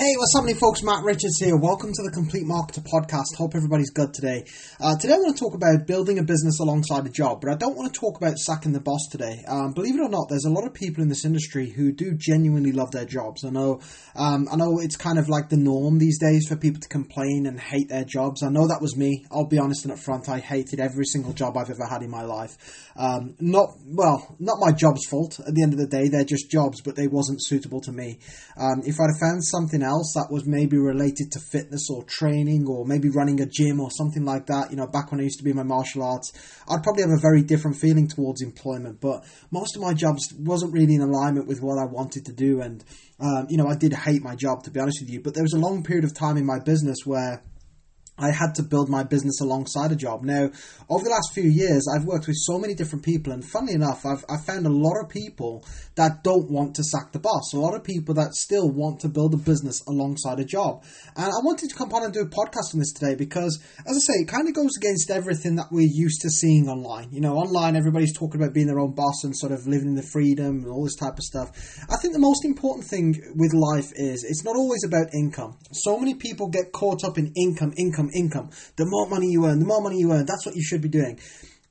Hey, what's happening, folks? Matt Richards here. Welcome to the Complete Marketer Podcast. Hope everybody's good today. Today I want to talk about building a business alongside a job, but I don't want to talk about sacking the boss today. Believe it or not, there's a lot of people in this industry who do genuinely love their jobs. I know it's kind of like the norm these days for people to complain and hate their jobs. I know that was me. I'll be honest and upfront, I hated every single job I've ever had in my life. Not my job's fault. At the end of the day, they're just jobs, but they wasn't suitable to me. If I'd have found something else that was maybe related to fitness or training or maybe running a gym or something like that, you know, back when I used to be in my martial arts, I'd probably have a very different feeling towards employment. But most of my jobs wasn't really in alignment with what I wanted to do, and I did hate my job, to be honest with you. But there was a long period of time in my business where I had to build my business alongside a job. Now, over the last few years, I've worked with so many different people, and funnily enough, I've found a lot of people that don't want to sack the boss, a lot of people that still want to build a business alongside a job. And I wanted to come on and do a podcast on this today because, as I say, it kind of goes against everything that we're used to seeing online. You know, online, everybody's talking about being their own boss and sort of living in the freedom and all this type of stuff. I think the most important thing with life is it's not always about income. So many people get caught up in income. The more money you earn, that's what you should be doing.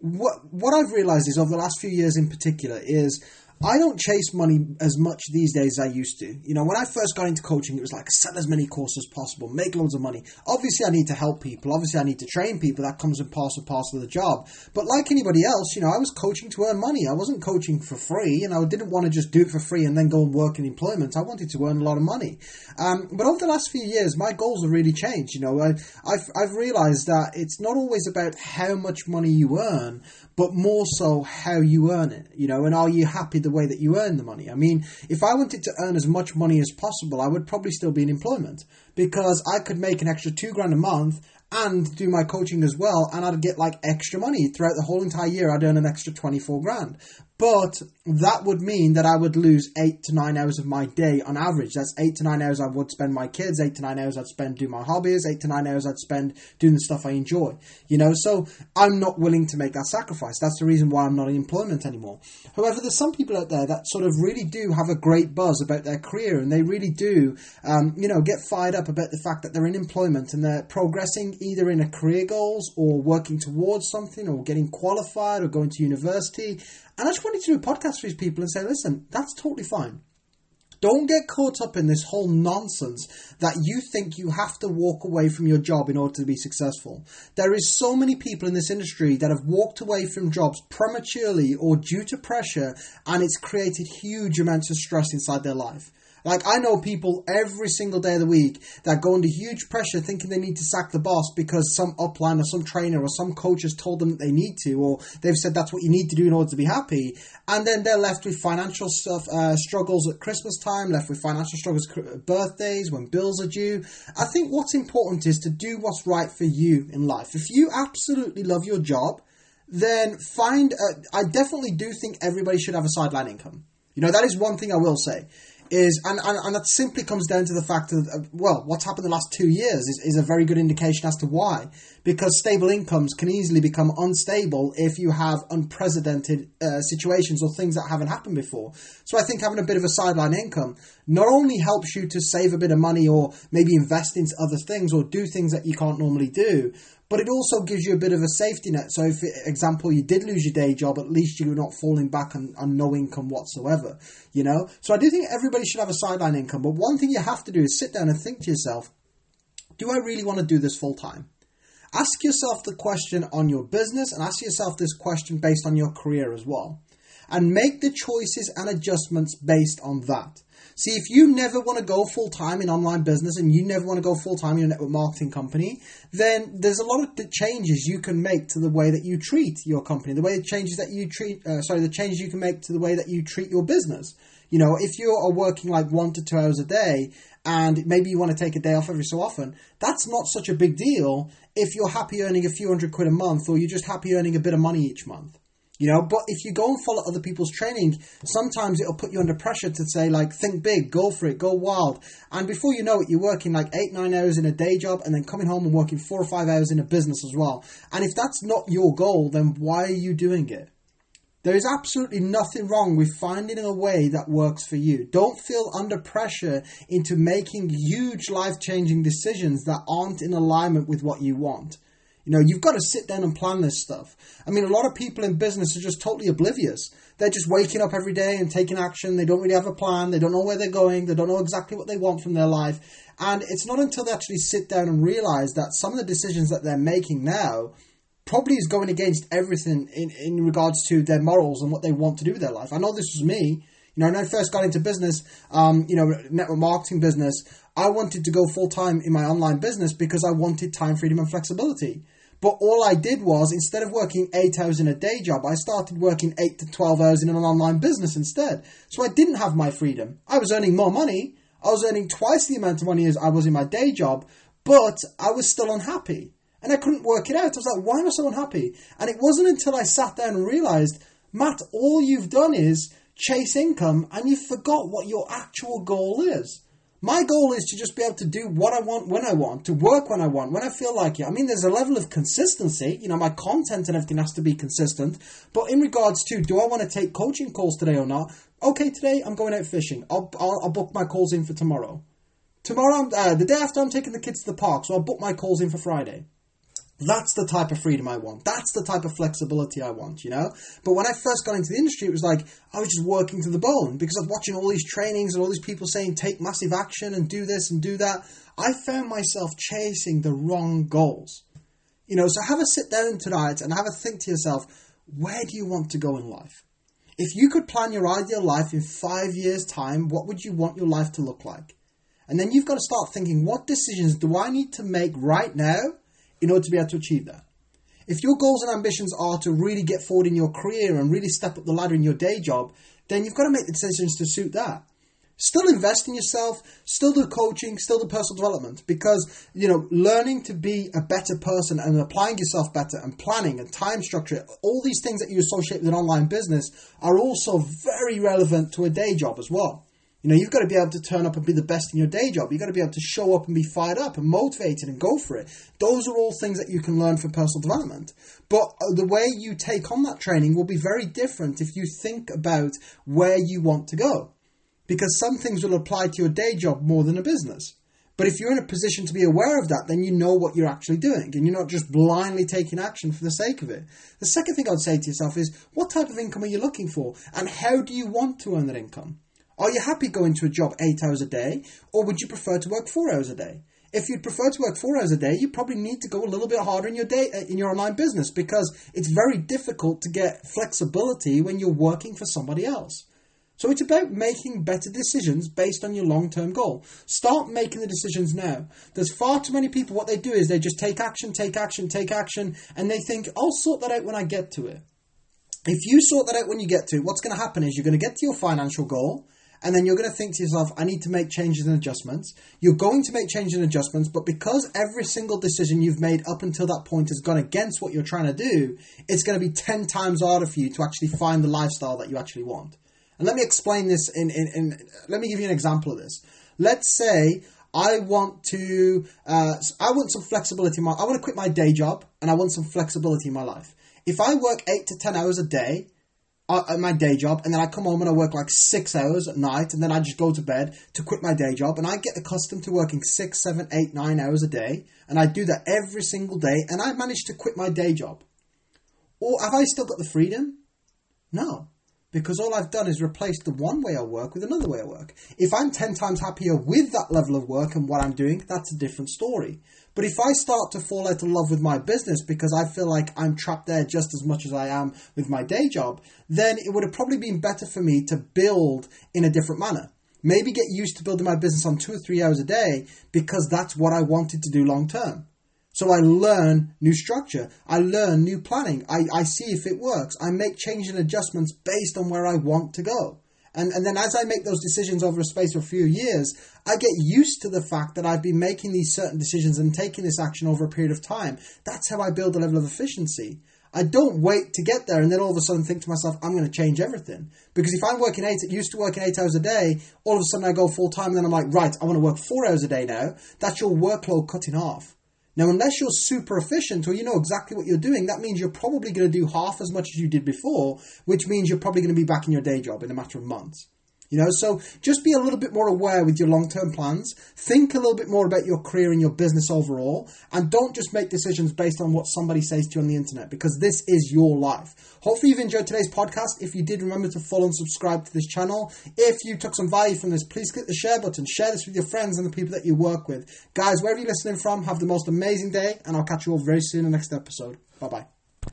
What I've realized is, over the last few years in particular, is I don't chase money as much these days as I used to. You know, when I first got into coaching, it was like, sell as many courses as possible, make loads of money. Obviously, I need to help people. Obviously, I need to train people. That comes in parcel of the job. But like anybody else, you know, I was coaching to earn money. I wasn't coaching for free, and I didn't want to just do it for free and then go and work in employment. I wanted to earn a lot of money. But over the last few years, my goals have really changed. You know, I've realized that it's not always about how much money you earn, but more so how you earn it, you know, and are you happy the way that you earn the money? I mean, if I wanted to earn as much money as possible, I would probably still be in employment because I could make an extra $2,000 a month and do my coaching as well, and I'd get like extra money throughout the whole entire year. I'd earn an extra $24,000, but that would mean that I would lose 8 to 9 hours of my day on average. That's 8 to 9 hours I would spend my kids, 8 to 9 hours I'd spend doing my hobbies, 8 to 9 hours I'd spend doing the stuff I enjoy. You know, so I'm not willing to make that sacrifice. That's the reason why I'm not in employment anymore. However, there's some people out there that sort of really do have a great buzz about their career, and they really do, get fired up about the fact that they're in employment and they're progressing either in a career goals or working towards something or getting qualified or going to university. And I just wanted to do a podcast for these people and say, listen, that's totally fine. Don't get caught up in this whole nonsense that you think you have to walk away from your job in order to be successful. There is so many people in this industry that have walked away from jobs prematurely or due to pressure, and it's created huge amounts of stress inside their life. Like, I know people every single day of the week that go under huge pressure thinking they need to sack the boss because some upline or some trainer or some coach has told them that they need to, or they've said that's what you need to do in order to be happy. And then they're left with financial struggles at Christmas time, left with financial struggles at birthdays, when bills are due. I think what's important is to do what's right for you in life. If you absolutely love your job, then I definitely do think everybody should have a sideline income. You know, that is one thing I will say. And that simply comes down to the fact that, well, what's happened the last 2 years is a very good indication as to why. Because stable incomes can easily become unstable if you have unprecedented situations or things that haven't happened before. So I think having a bit of a sideline income not only helps you to save a bit of money or maybe invest into other things or do things that you can't normally do, but it also gives you a bit of a safety net. So if, for example, you did lose your day job, at least you're not falling back on no income whatsoever, you know? So I do think everybody should have a sideline income. But one thing you have to do is sit down and think to yourself, do I really want to do this full time? Ask yourself the question on your business, and ask yourself this question based on your career as well. And make the choices and adjustments based on that. See, if you never want to go full-time in online business and you never want to go full-time in a network marketing company, then there's a lot of the changes you can make to the way that you treat your company, the changes you can make to the way that you treat your business. You know, if you are working like 1 to 2 hours a day and maybe you want to take a day off every so often, that's not such a big deal if you're happy earning a few $100 a month, or you're just happy earning a bit of money each month. You know, but if you go and follow other people's training, sometimes it'll put you under pressure to say, like, think big, go for it, go wild. And before you know it, you're working like 8, 9 hours in a day job and then coming home and working 4 or 5 hours in a business as well. And if that's not your goal, then why are you doing it? There is absolutely nothing wrong with finding a way that works for you. Don't feel under pressure into making huge life-changing decisions that aren't in alignment with what you want. You know, you've got to sit down and plan this stuff. I mean, a lot of people in business are just totally oblivious. They're just waking up every day and taking action. They don't really have a plan. They don't know where they're going. They don't know exactly what they want from their life. And it's not until they actually sit down and realize that some of the decisions that they're making now probably is going against everything in regards to their morals and what they want to do with their life. I know this was me. You know, when I first got into business, network marketing business, I wanted to go full-time in my online business because I wanted time, freedom, and flexibility. But all I did was, instead of working 8 hours in a day job, I started working 8 to 12 hours in an online business instead. So I didn't have my freedom. I was earning more money. I was earning twice the amount of money as I was in my day job, but I was still unhappy. And I couldn't work it out. I was like, why am I so unhappy? And it wasn't until I sat down and realized, Matt, all you've done is chase income and you forgot what your actual goal is. My goal is to just be able to do what I want, when I want, to work when I want, when I feel like it. I mean, there's a level of consistency. You know, my content and everything has to be consistent. But in regards to, do I want to take coaching calls today or not? Okay, today I'm going out fishing. I'll book my calls in for tomorrow. The day after, I'm taking the kids to the park, so I'll book my calls in for Friday. That's the type of freedom I want. That's the type of flexibility I want, you know? But when I first got into the industry, it was like I was just working to the bone because I was watching all these trainings and all these people saying take massive action and do this and do that. I found myself chasing the wrong goals. You know, so have a sit down tonight and have a think to yourself, where do you want to go in life? If you could plan your ideal life in 5 years' time, what would you want your life to look like? And then you've got to start thinking, what decisions do I need to make right now in order to be able to achieve that? If your goals and ambitions are to really get forward in your career and really step up the ladder in your day job, then you've got to make the decisions to suit that. Still invest in yourself, still do coaching, still do personal development, because, you know, learning to be a better person and applying yourself better and planning and time structure, all these things that you associate with an online business are also very relevant to a day job as well. You know, you've got to be able to turn up and be the best in your day job. You've got to be able to show up and be fired up and motivated and go for it. Those are all things that you can learn from personal development. But the way you take on that training will be very different if you think about where you want to go. Because some things will apply to your day job more than a business. But if you're in a position to be aware of that, then you know what you're actually doing. And you're not just blindly taking action for the sake of it. The second thing I'd say to yourself is, what type of income are you looking for? And how do you want to earn that income? Are you happy going to a job 8 hours a day, or would you prefer to work 4 hours a day? If you'd prefer to work 4 hours a day, you probably need to go a little bit harder in your online business, because it's very difficult to get flexibility when you're working for somebody else. So it's about making better decisions based on your long-term goal. Start making the decisions now. There's far too many people, what they do is they just take action, and they think, I'll sort that out when I get to it. If you sort that out when you get to it, what's going to happen is you're going to get to your financial goal, and then you're going to think to yourself, I need to make changes and adjustments. You're going to make changes and adjustments, but because every single decision you've made up until that point has gone against what you're trying to do, it's going to be 10 times harder for you to actually find the lifestyle that you actually want. And let me explain this let me give you an example of this. Let's say I want some flexibility. I want to quit my day job and I want some flexibility in my life. If I work 8 to 10 hours a day, at my day job, and then I come home and I work like 6 hours at night, and then I just go to bed to quit my day job, and I get accustomed to working 6, 7, 8, 9 hours a day, and I do that every single day, and I manage to quit my day job. Or have I still got the freedom? No, because all I've done is replaced the one way I work with another way I work. If I'm 10 times happier with that level of work and what I'm doing, that's a different story. But if I start to fall out of love with my business because I feel like I'm trapped there just as much as I am with my day job, then it would have probably been better for me to build in a different manner. Maybe get used to building my business on 2 or 3 hours a day because that's what I wanted to do long term. So I learn new structure. I learn new planning. I see if it works. I make changes and adjustments based on where I want to go. And then as I make those decisions over a space of a few years, I get used to the fact that I've been making these certain decisions and taking this action over a period of time. That's how I build a level of efficiency. I don't wait to get there and then all of a sudden think to myself, I'm going to change everything. Because if I'm used to working 8 hours a day, all of a sudden I go full time and then I'm like, right, I want to work 4 hours a day now. That's your workload cut in half. Now, unless you're super efficient or you know exactly what you're doing, that means you're probably going to do half as much as you did before, which means you're probably going to be back in your day job in a matter of months. You know, so just be a little bit more aware with your long-term plans. Think a little bit more about your career and your business overall. And don't just make decisions based on what somebody says to you on the internet, because this is your life. Hopefully you've enjoyed today's podcast. If you did, remember to follow and subscribe to this channel. If you took some value from this, please click the share button. Share this with your friends and the people that you work with. Guys, wherever you're listening from, have the most amazing day, and I'll catch you all very soon in the next episode. Bye-bye.